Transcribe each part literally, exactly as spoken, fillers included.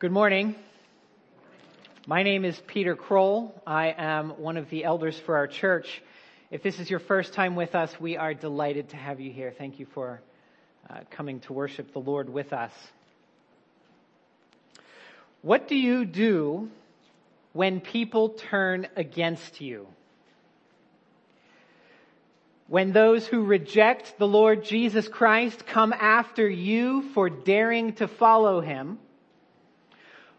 Good morning. My name is Peter Kroll. I am one of the elders for our church. If this is your first time with us, we are delighted to have you here. Thank you for uh, coming to worship the Lord with us. What do you do when people turn against you? When those who reject the Lord Jesus Christ come after you for daring to follow him,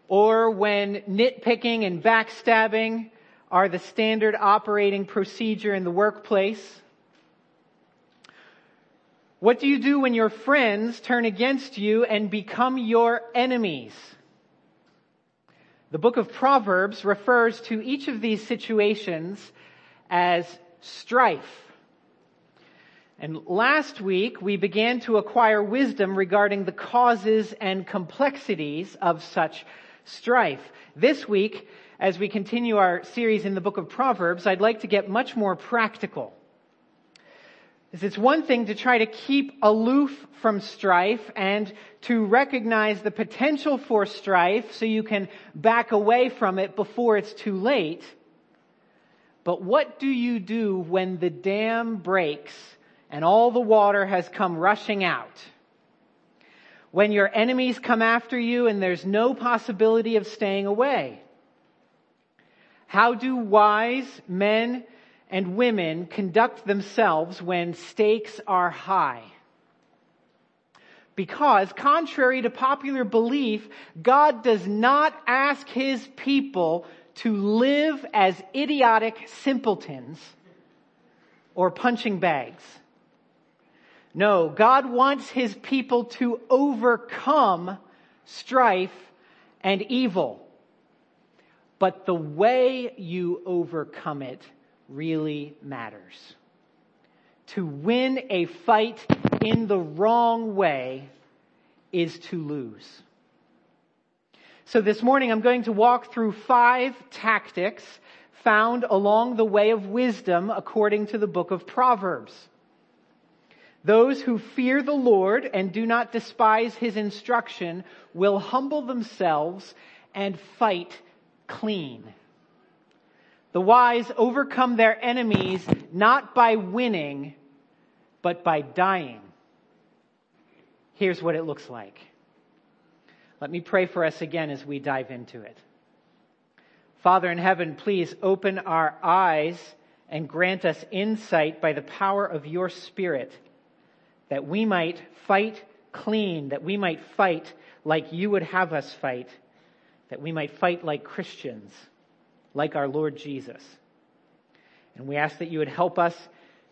or when nitpicking and backstabbing are the standard operating procedure in the workplace? What do you do when your friends turn against you and become your enemies? The book of Proverbs refers to each of these situations as strife. And last week, we began to acquire wisdom regarding the causes and complexities of such strife. This week, as we continue our series in the book of Proverbs, I'd like to get much more practical. It's one thing to try to keep aloof from strife and to recognize the potential for strife so you can back away from it before it's too late. But what do you do when the dam breaks and all the water has come rushing out? When your enemies come after you and there's no possibility of staying away? How do wise men and women conduct themselves when stakes are high? Because, contrary to popular belief, God does not ask his people to live as idiotic simpletons or punching bags. No, God wants his people to overcome strife and evil. But the way you overcome it really matters. To win a fight in the wrong way is to lose. So this morning I'm going to walk through five tactics found along the way of wisdom according to the book of Proverbs. Those who fear the Lord and do not despise his instruction will humble themselves and fight clean. The wise overcome their enemies not by winning, but by dying. Here's what it looks like. Let me pray for us again as we dive into it. Father in heaven, please open our eyes and grant us insight by the power of your Spirit, that we might fight clean, that we might fight like you would have us fight, that we might fight like Christians, like our Lord Jesus. And we ask that you would help us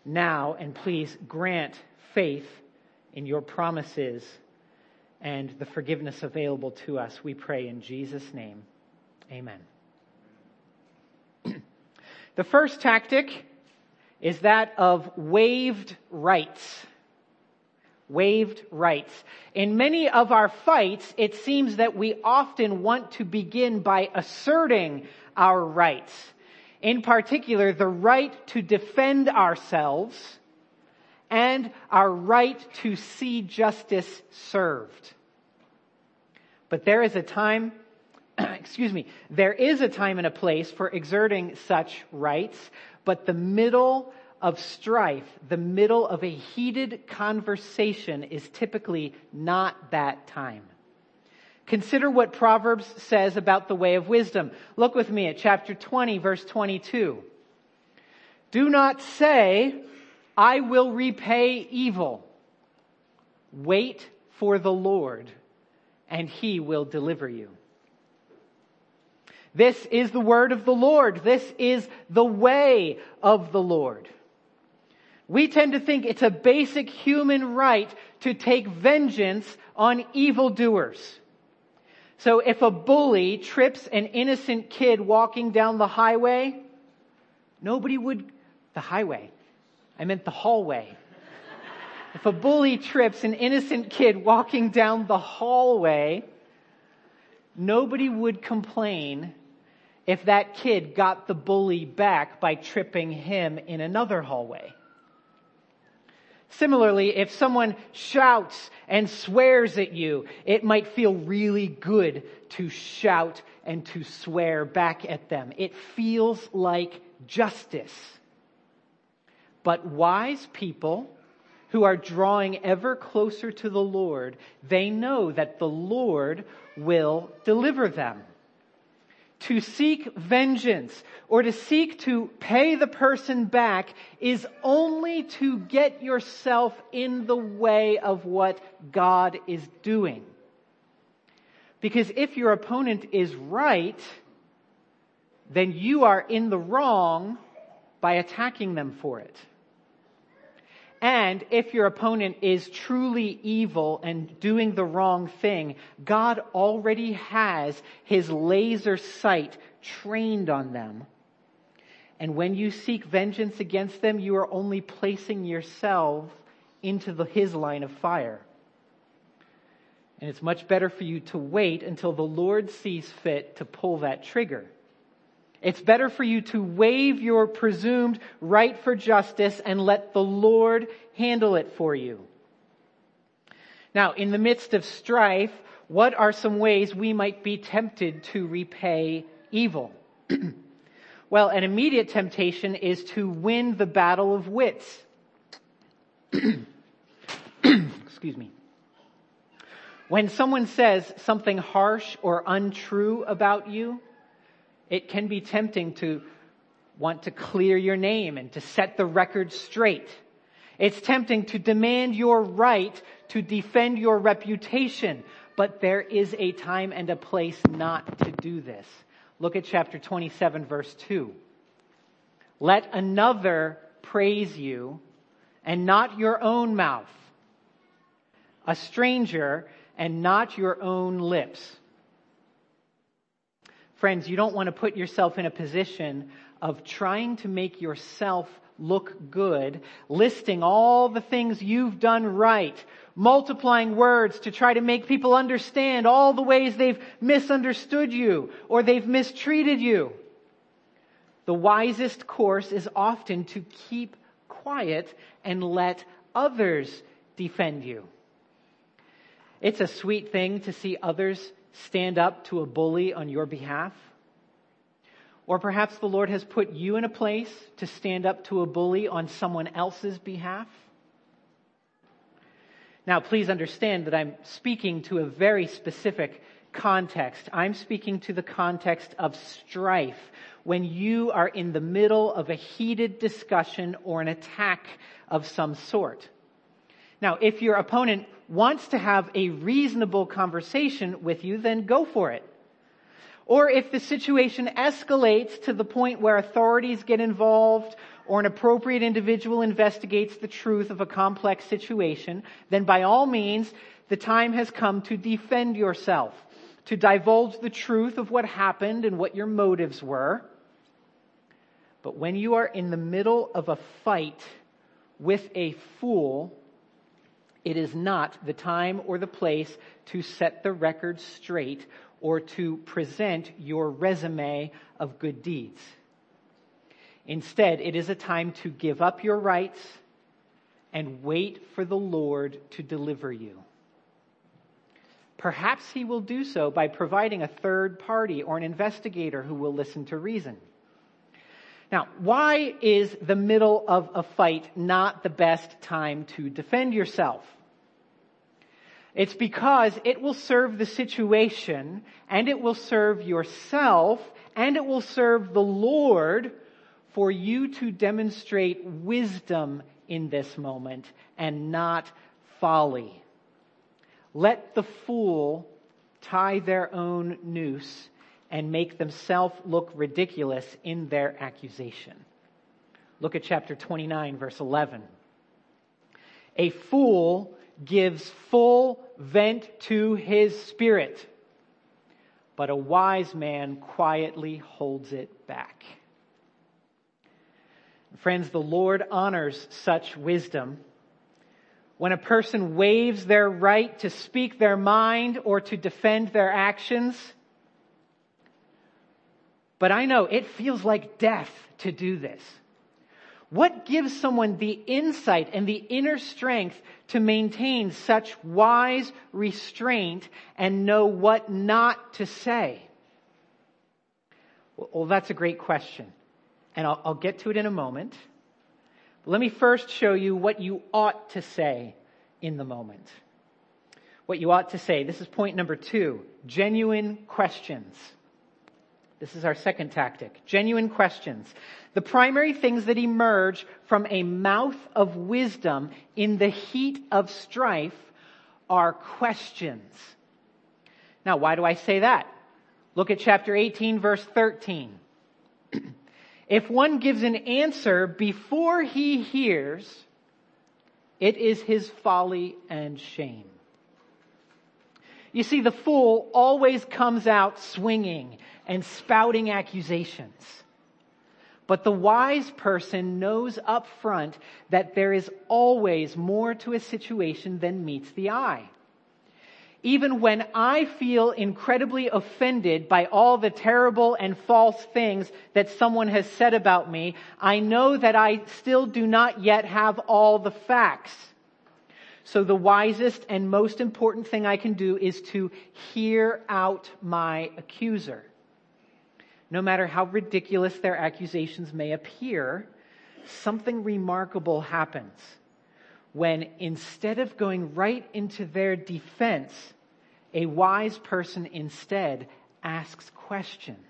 now, and please grant faith in your promises and the forgiveness available to us. We pray in Jesus' name. Amen. The first tactic is that of waived rights. Waived rights. In many of our fights, it seems that we often want to begin by asserting our rights. In particular, the right to defend ourselves and our right to see justice served. But there is a time, excuse me, there is a time and a place for exerting such rights, but the middle of strife, the middle of a heated conversation is typically not that time. Consider what Proverbs says about the way of wisdom. Look with me at chapter twenty, verse twenty-two. Do not say, I will repay evil. Wait for the Lord, and he will deliver you. This is the word of the Lord. This is the way of the Lord. We tend to think it's a basic human right to take vengeance on evildoers. So if a bully trips an innocent kid walking down the highway, nobody would... The highway. I meant the hallway. If a bully trips an innocent kid walking down the hallway, nobody would complain if that kid got the bully back by tripping him in another hallway. Similarly, if someone shouts and swears at you, it might feel really good to shout and to swear back at them. It feels like justice. But wise people who are drawing ever closer to the Lord, they know that the Lord will deliver them. To seek vengeance or to seek to pay the person back is only to get yourself in the way of what God is doing. Because if your opponent is right, then you are in the wrong by attacking them for it. And if your opponent is truly evil and doing the wrong thing, God already has his laser sight trained on them. And when you seek vengeance against them, you are only placing yourself into the, his line of fire. And it's much better for you to wait until the Lord sees fit to pull that trigger. It's better for you to waive your presumed right for justice and let the Lord handle it for you. Now, in the midst of strife, what are some ways we might be tempted to repay evil? Well, an immediate temptation is to win the battle of wits. Excuse me. When someone says something harsh or untrue about you, it can be tempting to want to clear your name and to set the record straight. It's tempting to demand your right to defend your reputation, but there is a time and a place not to do this. Look at chapter twenty-seven, verse two. Let another praise you, and not your own mouth, a stranger, and not your own lips. Friends, you don't want to put yourself in a position of trying to make yourself look good, listing all the things you've done right, multiplying words to try to make people understand all the ways they've misunderstood you or they've mistreated you. The wisest course is often to keep quiet and let others defend you. It's a sweet thing to see others stand up to a bully on your behalf. Or perhaps the Lord has put you in a place to stand up to a bully on someone else's behalf. Now, please understand that I'm speaking to a very specific context. I'm speaking to the context of strife, when you are in the middle of a heated discussion or an attack of some sort. Now, if your opponent wants to have a reasonable conversation with you, then go for it. Or if the situation escalates to the point where authorities get involved or an appropriate individual investigates the truth of a complex situation, then by all means, the time has come to defend yourself, to divulge the truth of what happened and what your motives were. But when you are in the middle of a fight with a fool, it is not the time or the place to set the record straight or to present your resume of good deeds. Instead, it is a time to give up your rights and wait for the Lord to deliver you. Perhaps he will do so by providing a third party or an investigator who will listen to reason. Now, why is the middle of a fight not the best time to defend yourself? It's because it will serve the situation, and it will serve yourself, and it will serve the Lord for you to demonstrate wisdom in this moment and not folly. Let the fool tie their own noose and make themselves look ridiculous in their accusation. Look at chapter twenty-nine, verse eleven. A fool gives full vent to his spirit, but a wise man quietly holds it back. Friends, the Lord honors such wisdom. When a person waives their right to speak their mind or to defend their actions, but I know it feels like death to do this. What gives someone the insight and the inner strength to maintain such wise restraint and know what not to say? Well, that's a great question, and I'll, I'll get to it in a moment. But let me first show you what you ought to say in the moment. What you ought to say. This is point number two, genuine questions. This is our second tactic, genuine questions. The primary things that emerge from a mouth of wisdom in the heat of strife are questions. Now, why do I say that? Look at chapter eighteen, verse thirteen. If one gives an answer before he hears, it is his folly and shame. You see, the fool always comes out swinging and spouting accusations. But the wise person knows up front that there is always more to a situation than meets the eye. Even when I feel incredibly offended by all the terrible and false things that someone has said about me, I know that I still do not yet have all the facts. So the wisest and most important thing I can do is to hear out my accuser. No matter how ridiculous their accusations may appear, something remarkable happens when, instead of going right into their defense, a wise person instead asks questions.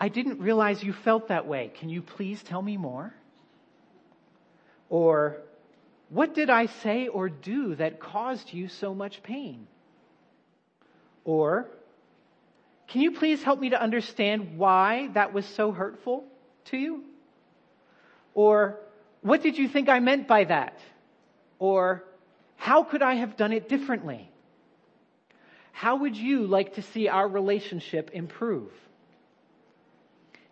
I didn't realize you felt that way. Can you please tell me more? Or, what did I say or do that caused you so much pain? Or, can you please help me to understand why that was so hurtful to you? Or, what did you think I meant by that? Or, how could I have done it differently? How would you like to see our relationship improve?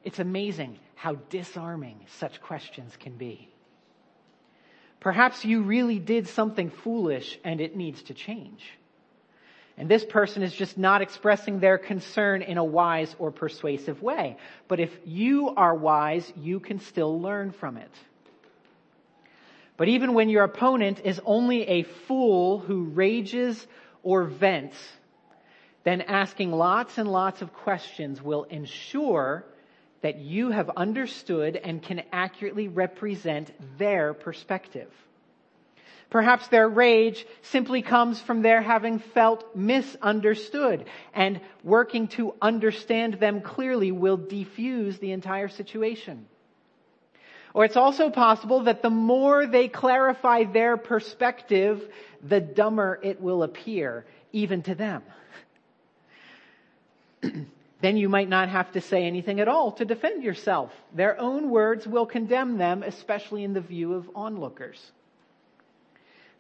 It's amazing how disarming such questions can be. Perhaps you really did something foolish and it needs to change. And this person is just not expressing their concern in a wise or persuasive way. But if you are wise, you can still learn from it. But even when your opponent is only a fool who rages or vents, then asking lots and lots of questions will ensure that you have understood and can accurately represent their perspective. Perhaps their rage simply comes from their having felt misunderstood, and working to understand them clearly will defuse the entire situation. Or it's also possible that the more they clarify their perspective, the dumber it will appear, even to them. Then you might not have to say anything at all to defend yourself. Their own words will condemn them, especially in the view of onlookers.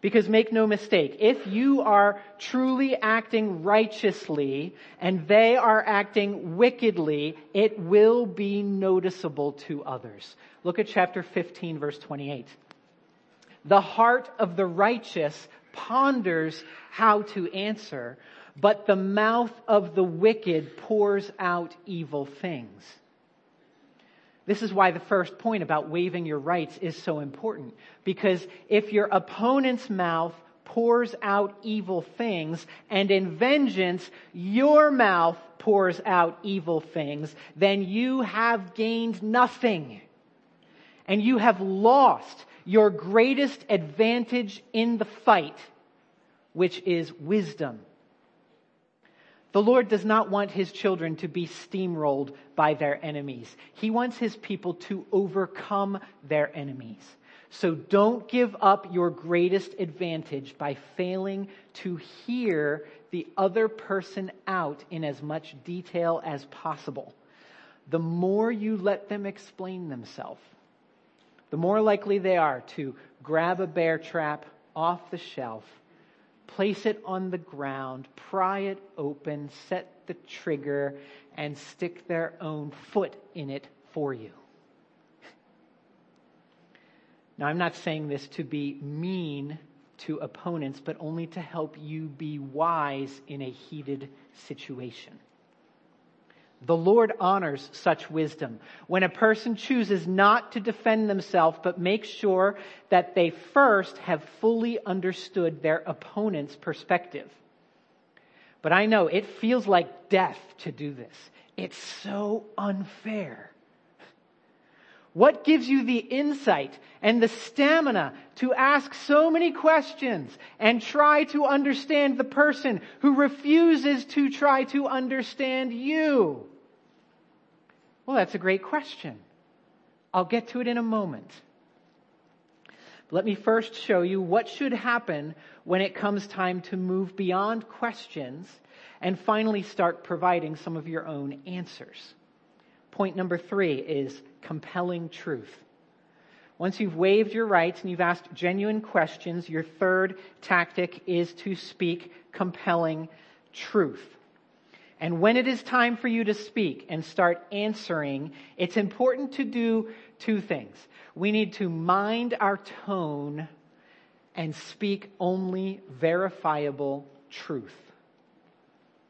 Because make no mistake, if you are truly acting righteously and they are acting wickedly, it will be noticeable to others. Look at chapter fifteen, verse twenty-eight. The heart of the righteous ponders how to answer, but the mouth of the wicked pours out evil things. This is why the first point about waiving your rights is so important. Because if your opponent's mouth pours out evil things, and in vengeance your mouth pours out evil things, then you have gained nothing. And you have lost your greatest advantage in the fight, which is wisdom. The Lord does not want his children to be steamrolled by their enemies. He wants his people to overcome their enemies. So don't give up your greatest advantage by failing to hear the other person out in as much detail as possible. The more you let them explain themselves, the more likely they are to grab a bear trap off the shelf, place it on the ground, pry it open, set the trigger, and stick their own foot in it for you. Now, I'm not saying this to be mean to opponents, but only to help you be wise in a heated situation. The Lord honors such wisdom. When a person chooses not to defend themselves, but makes sure that they first have fully understood their opponent's perspective. But I know it feels like death to do this. It's so unfair. What gives you the insight and the stamina to ask so many questions and try to understand the person who refuses to try to understand you? Well, that's a great question. I'll get to it in a moment. Let me first show you what should happen when it comes time to move beyond questions and finally start providing some of your own answers. Point number three is compelling truth. Once you've waived your rights and you've asked genuine questions, your third tactic is to speak compelling truth. And when it is time for you to speak and start answering, it's important to do two things. We need to mind our tone and speak only verifiable truth.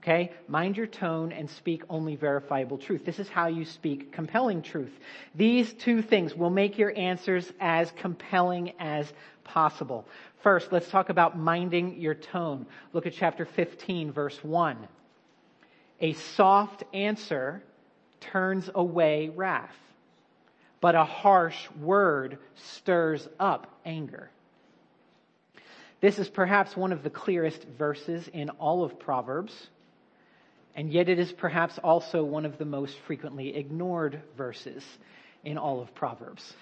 Okay? Mind your tone and speak only verifiable truth. This is how you speak compelling truth. These two things will make your answers as compelling as possible. First, let's talk about minding your tone. Look at chapter fifteen, verse one. A soft answer turns away wrath, but a harsh word stirs up anger. This is perhaps one of the clearest verses in all of Proverbs, and yet it is perhaps also one of the most frequently ignored verses in all of Proverbs.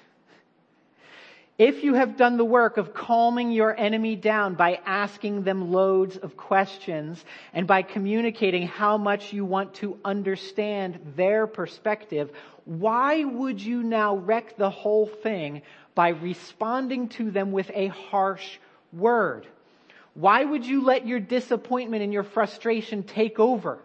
If you have done the work of calming your enemy down by asking them loads of questions and by communicating how much you want to understand their perspective, why would you now wreck the whole thing by responding to them with a harsh word? Why would you let your disappointment and your frustration take over?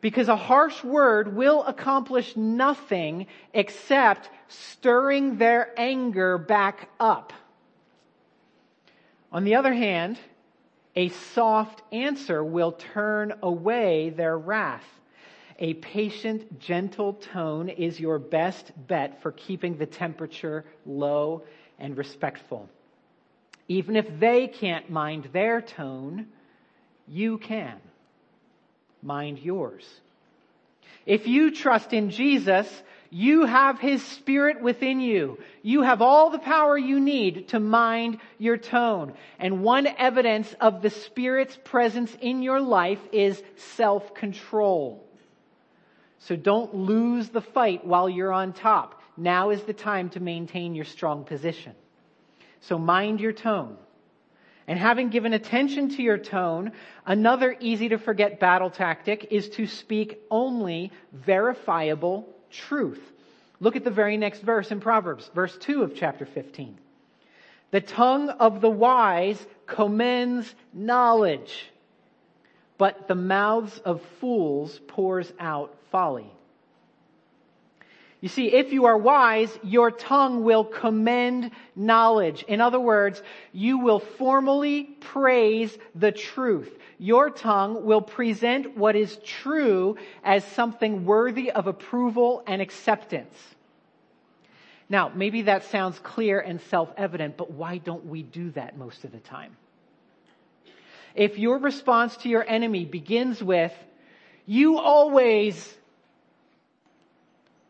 Because a harsh word will accomplish nothing except stirring their anger back up. On the other hand, a soft answer will turn away their wrath. A patient, gentle tone is your best bet for keeping the temperature low and respectful. Even if they can't mind their tone, you can. Mind yours. If you trust in Jesus, you have His Spirit within you. You have all the power you need to mind your tone. And one evidence of the Spirit's presence in your life is self-control. So don't lose the fight while you're on top. Now is the time to maintain your strong position. So mind your tone. And having given attention to your tone, another easy-to-forget battle tactic is to speak only verifiable truth. Look at the very next verse in Proverbs, verse two of chapter fifteen. The tongue of the wise commends knowledge, but the mouths of fools pours out folly. You see, if you are wise, your tongue will commend knowledge. In other words, you will formally praise the truth. Your tongue will present what is true as something worthy of approval and acceptance. Now, maybe that sounds clear and self-evident, but why don't we do that most of the time? If your response to your enemy begins with, "You always,"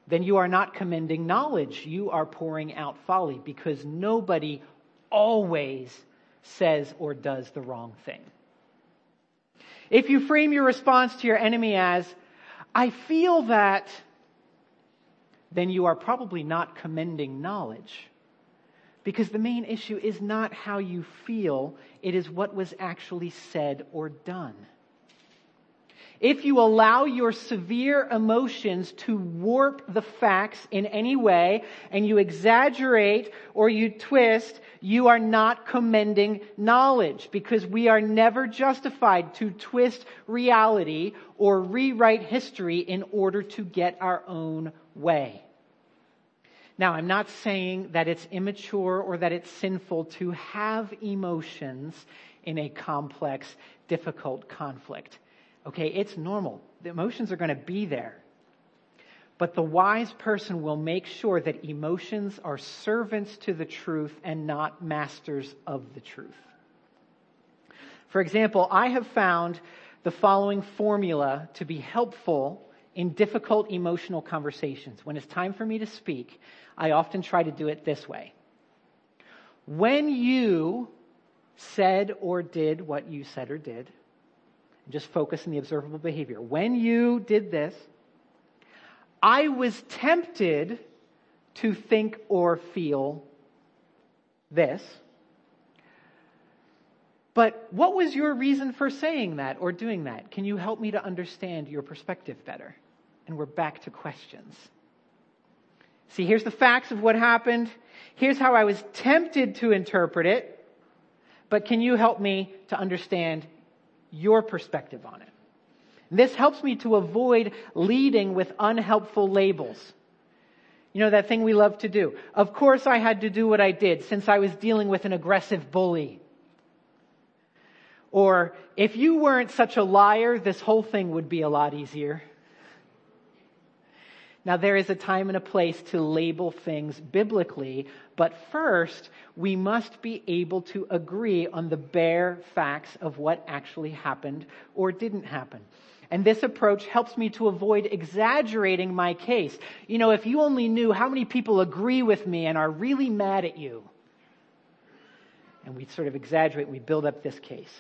then you are not commending knowledge. You are pouring out folly, because nobody always says or does the wrong thing. If you frame your response to your enemy as, "I feel that," then you are probably not commending knowledge, because the main issue is not how you feel, it is what was actually said or done. If you allow your severe emotions to warp the facts in any way, and you exaggerate or you twist, you are not commending knowledge, because we are never justified to twist reality or rewrite history in order to get our own way. Now, I'm not saying that it's immature or that it's sinful to have emotions in a complex, difficult conflict. Okay, it's normal. The emotions are going to be there. But the wise person will make sure that emotions are servants to the truth and not masters of the truth. For example, I have found the following formula to be helpful in difficult emotional conversations. When it's time for me to speak, I often try to do it this way. When you said or did what you said or did, just focus on the observable behavior. When you did this, I was tempted to think or feel this. But what was your reason for saying that or doing that? Can you help me to understand your perspective better? And we're back to questions. See, here's the facts of what happened. Here's how I was tempted to interpret it. But can you help me to understand your perspective on it? And this helps me to avoid leading with unhelpful labels. You know, that thing we love to do. Of course I had to do what I did since I was dealing with an aggressive bully. Or, if you weren't such a liar, this whole thing would be a lot easier. Now, there is a time and a place to label things biblically, but first, we must be able to agree on the bare facts of what actually happened or didn't happen. And this approach helps me to avoid exaggerating my case. You know, if you only knew how many people agree with me and are really mad at you, and we sort of exaggerate, we build up this case.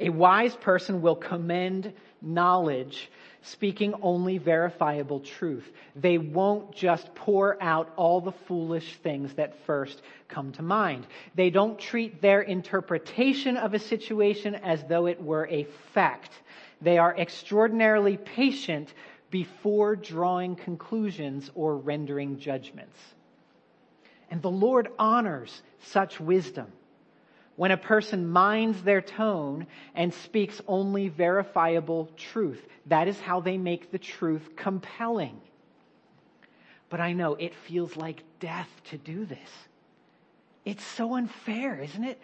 A wise person will commend knowledge, speaking only verifiable truth. They won't just pour out all the foolish things that first come to mind. They don't treat their interpretation of a situation as though it were a fact. They are extraordinarily patient before drawing conclusions or rendering judgments. And the Lord honors such wisdom. When a person minds their tone and speaks only verifiable truth, that is how they make the truth compelling. But I know it feels like death to do this. It's so unfair, isn't it?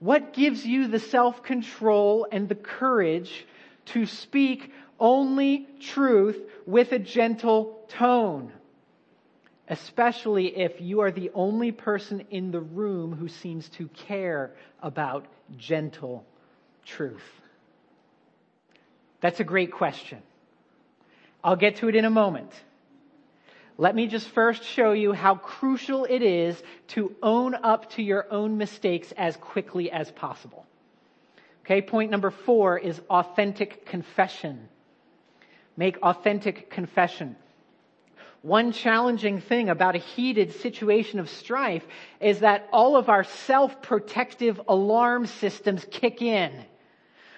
What gives you the self-control and the courage to speak only truth with a gentle tone? Especially if you are the only person in the room who seems to care about gentle truth. That's a great question. I'll get to it in a moment. Let me just first show you how crucial it is to own up to your own mistakes as quickly as possible. Okay, point number four is authentic confession. Make authentic confession. One challenging thing about a heated situation of strife is that all of our self-protective alarm systems kick in.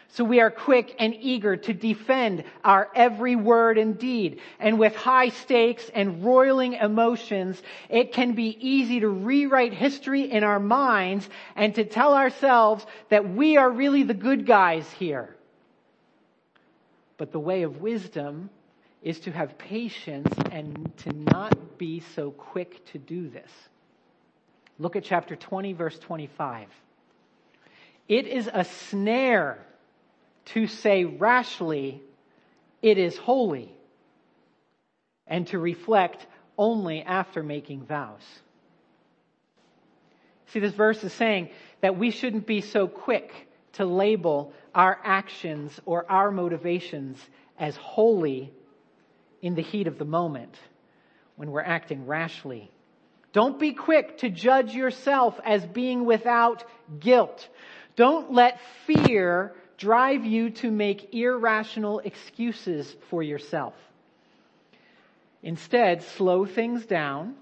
So we are quick and eager to defend our every word and deed. And with high stakes and roiling emotions, it can be easy to rewrite history in our minds and to tell ourselves that we are really the good guys here. But the way of wisdom is to have patience and to not be so quick to do this. Look at chapter twenty, verse twenty-five. It is a snare to say rashly, it is holy, and to reflect only after making vows. See, this verse is saying that we shouldn't be so quick to label our actions or our motivations as holy in the heat of the moment, when we're acting rashly. Don't be quick to judge yourself as being without guilt. Don't let fear drive you to make irrational excuses for yourself. Instead, slow things down,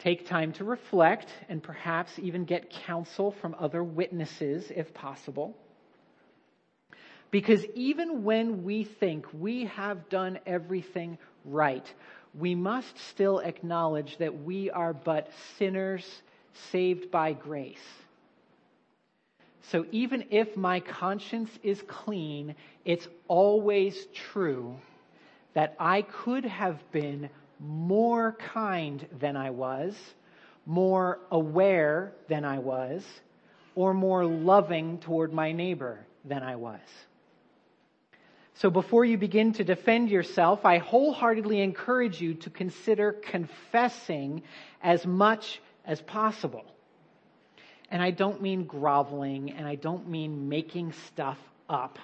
take time to reflect, and perhaps even get counsel from other witnesses if possible. Because even when we think we have done everything right, we must still acknowledge that we are but sinners saved by grace. So even if my conscience is clean, it's always true that I could have been more kind than I was, more aware than I was, or more loving toward my neighbor than I was. So before you begin to defend yourself, I wholeheartedly encourage you to consider confessing as much as possible. And I don't mean groveling, and I don't mean making stuff up.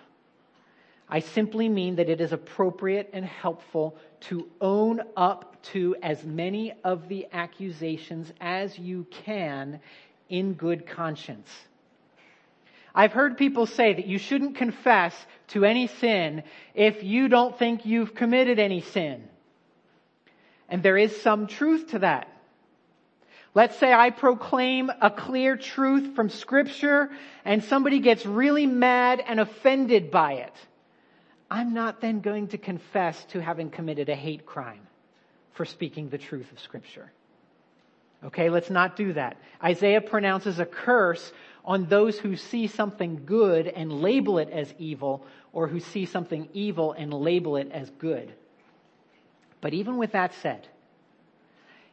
I simply mean that it is appropriate and helpful to own up to as many of the accusations as you can in good conscience. I've heard people say that you shouldn't confess to any sin if you don't think you've committed any sin. And there is some truth to that. Let's say I proclaim a clear truth from Scripture and somebody gets really mad and offended by it. I'm not then going to confess to having committed a hate crime for speaking the truth of Scripture. Okay, let's not do that. Isaiah pronounces a curse on those who see something good and label it as evil, or who see something evil and label it as good. But even with that said,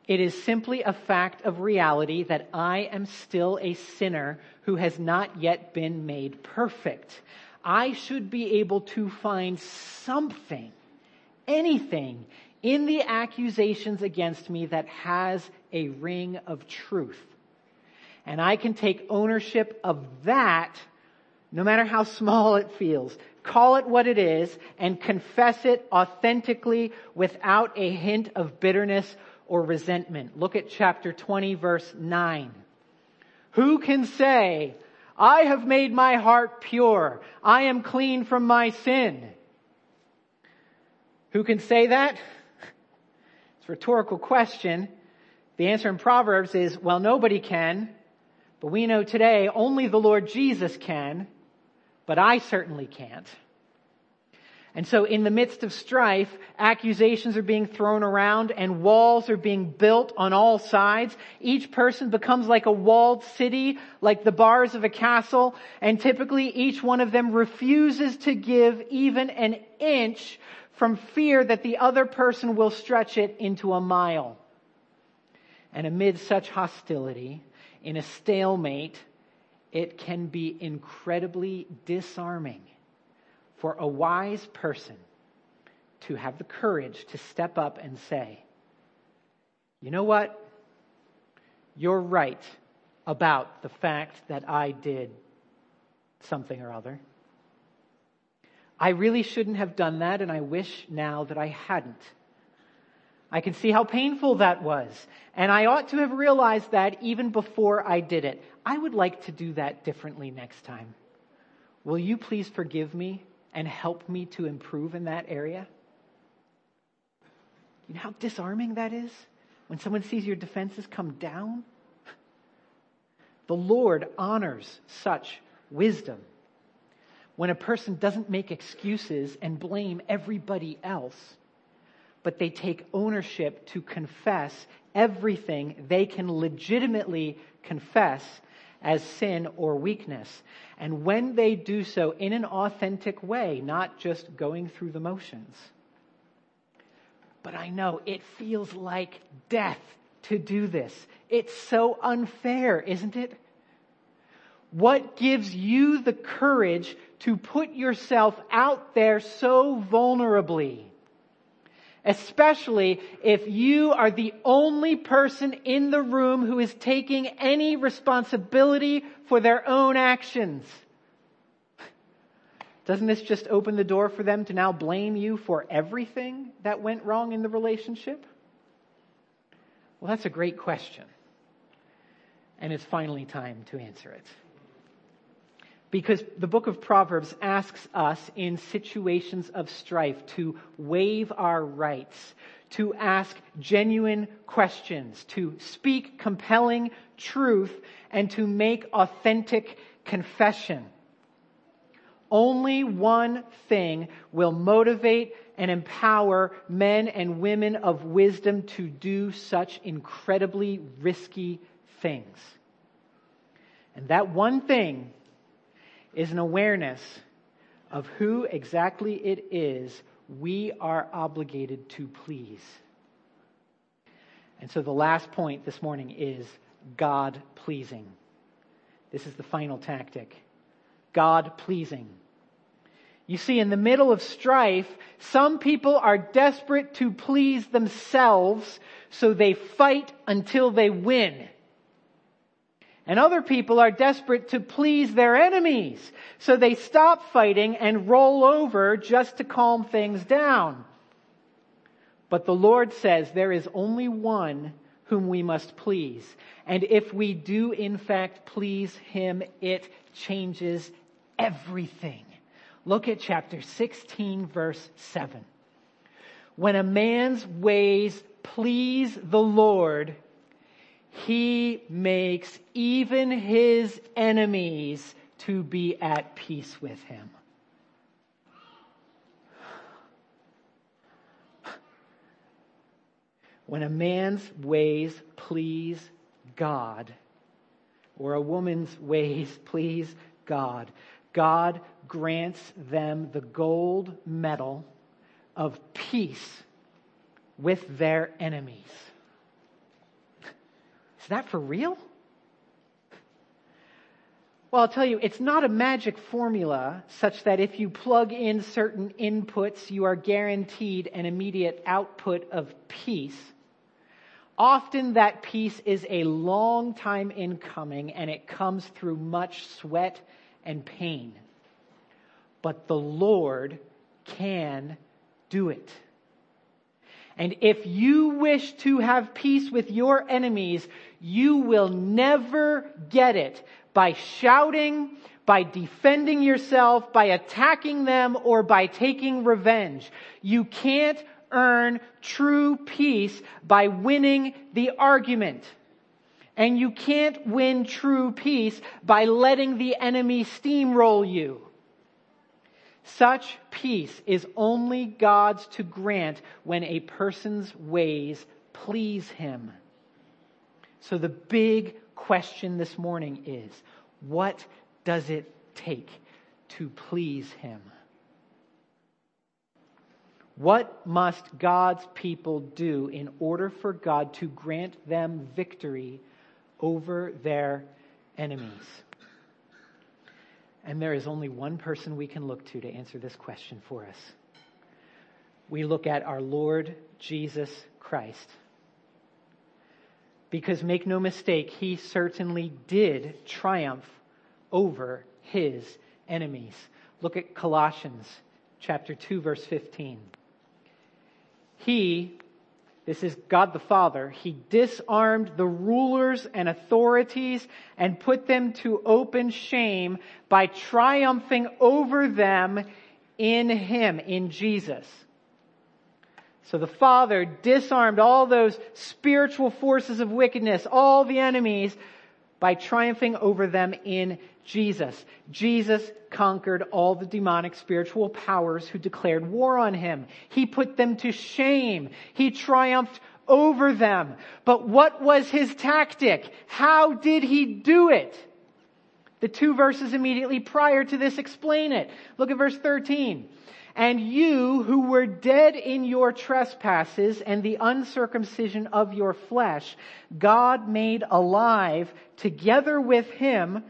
it is simply a fact of reality that I am still a sinner who has not yet been made perfect. I should be able to find something, anything, in the accusations against me that has a ring of truth. And I can take ownership of that, no matter how small it feels. Call it what it is and confess it authentically without a hint of bitterness or resentment. Look at chapter twenty, verse nine. Who can say, I have made my heart pure. I am clean from my sin. Who can say that? It's a rhetorical question. The answer in Proverbs is, well, nobody can. But we know today only the Lord Jesus can. But I certainly can't. And so in the midst of strife, accusations are being thrown around and walls are being built on all sides. Each person becomes like a walled city, like the bars of a castle, and typically each one of them refuses to give even an inch from fear that the other person will stretch it into a mile. And amid such hostility, in a stalemate, it can be incredibly disarming for a wise person to have the courage to step up and say, you know what? You're right about the fact that I did something or other. I really shouldn't have done that, and I wish now that I hadn't. I can see how painful that was, and I ought to have realized that even before I did it. I would like to do that differently next time. Will you please forgive me and help me to improve in that area? You know how disarming that is? When someone sees your defenses come down? The Lord honors such wisdom. When a person doesn't make excuses and blame everybody else, but they take ownership to confess everything they can legitimately confess as sin or weakness. And when they do so in an authentic way, not just going through the motions. But I know it feels like death to do this. It's so unfair, isn't it? What gives you the courage to put yourself out there so vulnerably? Especially if you are the only person in the room who is taking any responsibility for their own actions. Doesn't this just open the door for them to now blame you for everything that went wrong in the relationship? Well, that's a great question. And it's finally time to answer it. Because the book of Proverbs asks us in situations of strife to waive our rights, to ask genuine questions, to speak compelling truth, and to make authentic confession. Only one thing will motivate and empower men and women of wisdom to do such incredibly risky things. And that one thing is an awareness of who exactly it is we are obligated to please. And so the last point this morning is God pleasing. This is the final tactic. God-pleasing. You see, in the middle of strife, some people are desperate to please themselves, so they fight until they win. And other people are desperate to please their enemies, so they stop fighting and roll over just to calm things down. But the Lord says there is only one whom we must please. And if we do in fact please Him, it changes everything. Look at chapter sixteen, verse seven. When a man's ways please the Lord, He makes even his enemies to be at peace with him. When a man's ways please God, or a woman's ways please God, God grants them the gold medal of peace with their enemies. Is that for real? Well, I'll tell you, it's not a magic formula such that if you plug in certain inputs, you are guaranteed an immediate output of peace. Often that peace is a long time in coming, and it comes through much sweat and pain. But the Lord can do it. And if you wish to have peace with your enemies, you will never get it by shouting, by defending yourself, by attacking them, or by taking revenge. You can't earn true peace by winning the argument. And you can't win true peace by letting the enemy steamroll you. Such peace is only God's to grant when a person's ways please Him. So the big question this morning is, what does it take to please Him? What must God's people do in order for God to grant them victory over their enemies? And there is only one person we can look to to answer this question for us. We look at our Lord Jesus Christ. Because make no mistake, He certainly did triumph over His enemies. Look at Colossians chapter two, verse fifteen. He, this is God the Father, He disarmed the rulers and authorities and put them to open shame by triumphing over them in Him, in Jesus. So the Father disarmed all those spiritual forces of wickedness, all the enemies, by triumphing over them in Jesus. Jesus conquered all the demonic spiritual powers who declared war on Him. He put them to shame. He triumphed over them. But what was His tactic? How did He do it? The two verses immediately prior to this explain it. Look at verse thirteen. And you who were dead in your trespasses and the uncircumcision of your flesh, God made alive together with Him,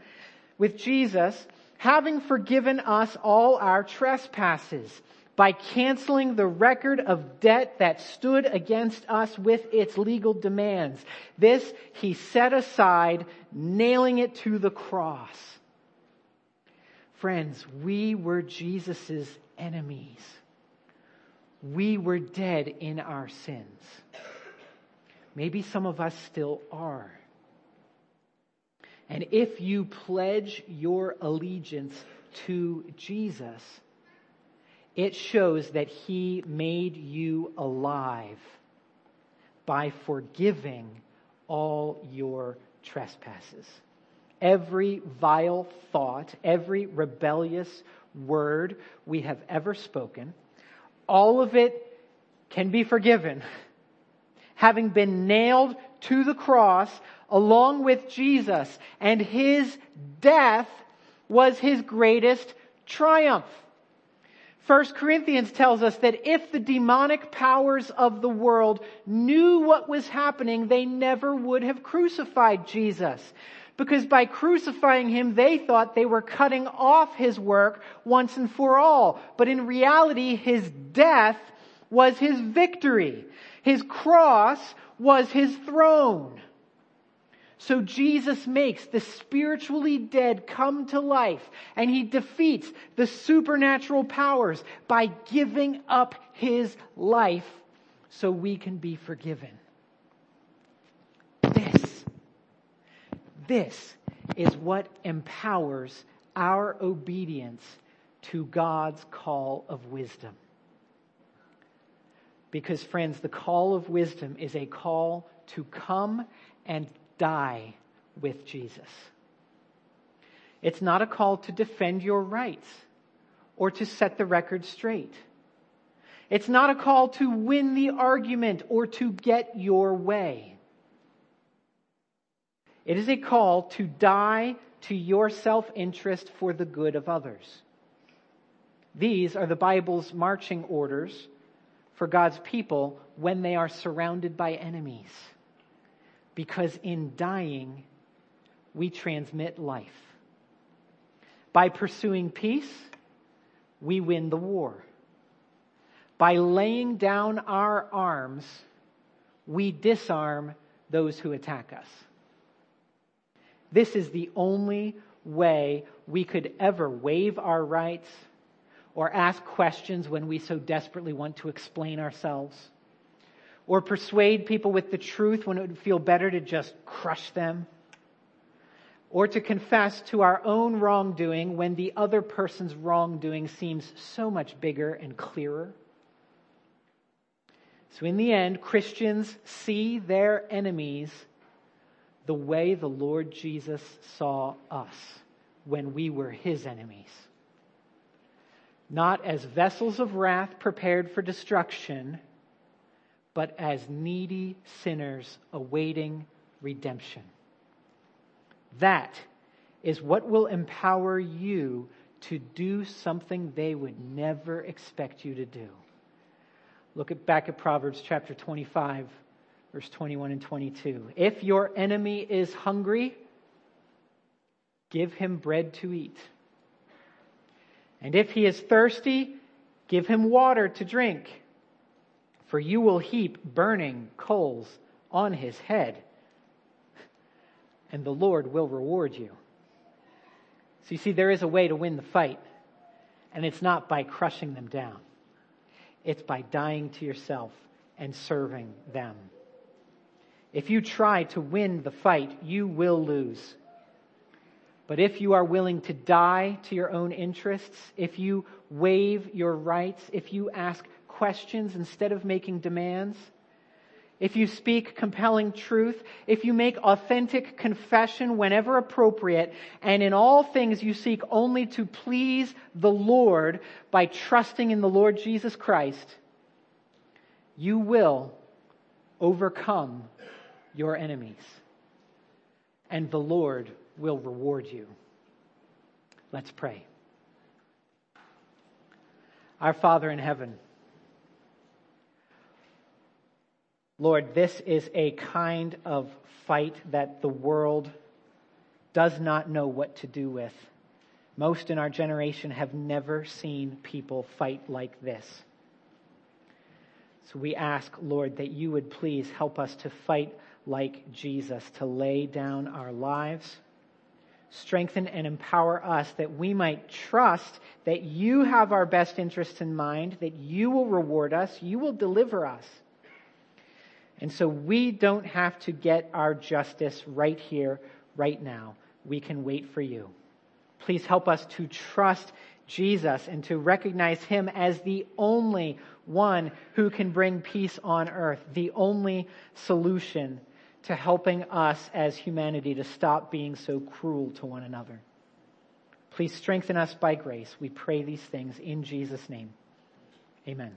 with Jesus, having forgiven us all our trespasses by canceling the record of debt that stood against us with its legal demands. This He set aside, nailing it to the cross. Friends, we were Jesus's enemies. We were dead in our sins. Maybe some of us still are. And if you pledge your allegiance to Jesus, it shows that He made you alive by forgiving all your trespasses. Every vile thought, every rebellious word we have ever spoken, all of it can be forgiven. Having been nailed to the cross along with Jesus, and His death was His greatest triumph. First Corinthians tells us that if the demonic powers of the world knew what was happening, they never would have crucified Jesus. because by crucifying him, they thought they were cutting off his work once and for all. But in reality, his death was his victory. His cross was his throne. So Jesus makes the spiritually dead come to life, and he defeats the supernatural powers by giving up his life so we can be forgiven. This, this is what empowers our obedience to God's call of wisdom. Because friends, the call of wisdom is a call to come and die with Jesus. It's not a call to defend your rights or to set the record straight. It's not a call to win the argument or to get your way. It is a call to die to your self-interest for the good of others. These are the Bible's marching orders for God's people when they are surrounded by enemies. Because in dying, we transmit life. By pursuing peace, we win the war. By laying down our arms, we disarm those who attack us. This is the only way we could ever waive our rights or ask questions when we so desperately want to explain ourselves, or persuade people with the truth when it would feel better to just crush them, or to confess to our own wrongdoing when the other person's wrongdoing seems so much bigger and clearer. So in the end, Christians see their enemies the way the Lord Jesus saw us when we were his enemies. Not as vessels of wrath prepared for destruction, but as needy sinners awaiting redemption. That is what will empower you to do something they would never expect you to do. Look at, back at Proverbs chapter twenty-five, verse twenty-one and twenty-two. If your enemy is hungry, give him bread to eat. And if he is thirsty, give him water to drink. For you will heap burning coals on his head, and the Lord will reward you. So you see, there is a way to win the fight, and it's not by crushing them down. It's by dying to yourself and serving them. If you try to win the fight, you will lose. But if you are willing to die to your own interests, if you waive your rights, if you ask questions instead of making demands, if you speak compelling truth, if you make authentic confession whenever appropriate, and in all things you seek only to please the Lord by trusting in the Lord Jesus Christ, you will overcome your enemies, and the Lord will reward you. Let's pray. Our Father in heaven, Lord, this is a kind of fight that the world does not know what to do with. Most in our generation have never seen people fight like this. So we ask, Lord, that you would please help us to fight like Jesus, to lay down our lives, strengthen and empower us that we might trust that you have our best interests in mind, that you will reward us, you will deliver us. And so we don't have to get our justice right here, right now. We can wait for you. Please help us to trust Jesus and to recognize him as the only one who can bring peace on earth, the only solution to helping us as humanity to stop being so cruel to one another. Please strengthen us by grace. We pray these things in Jesus' name. Amen.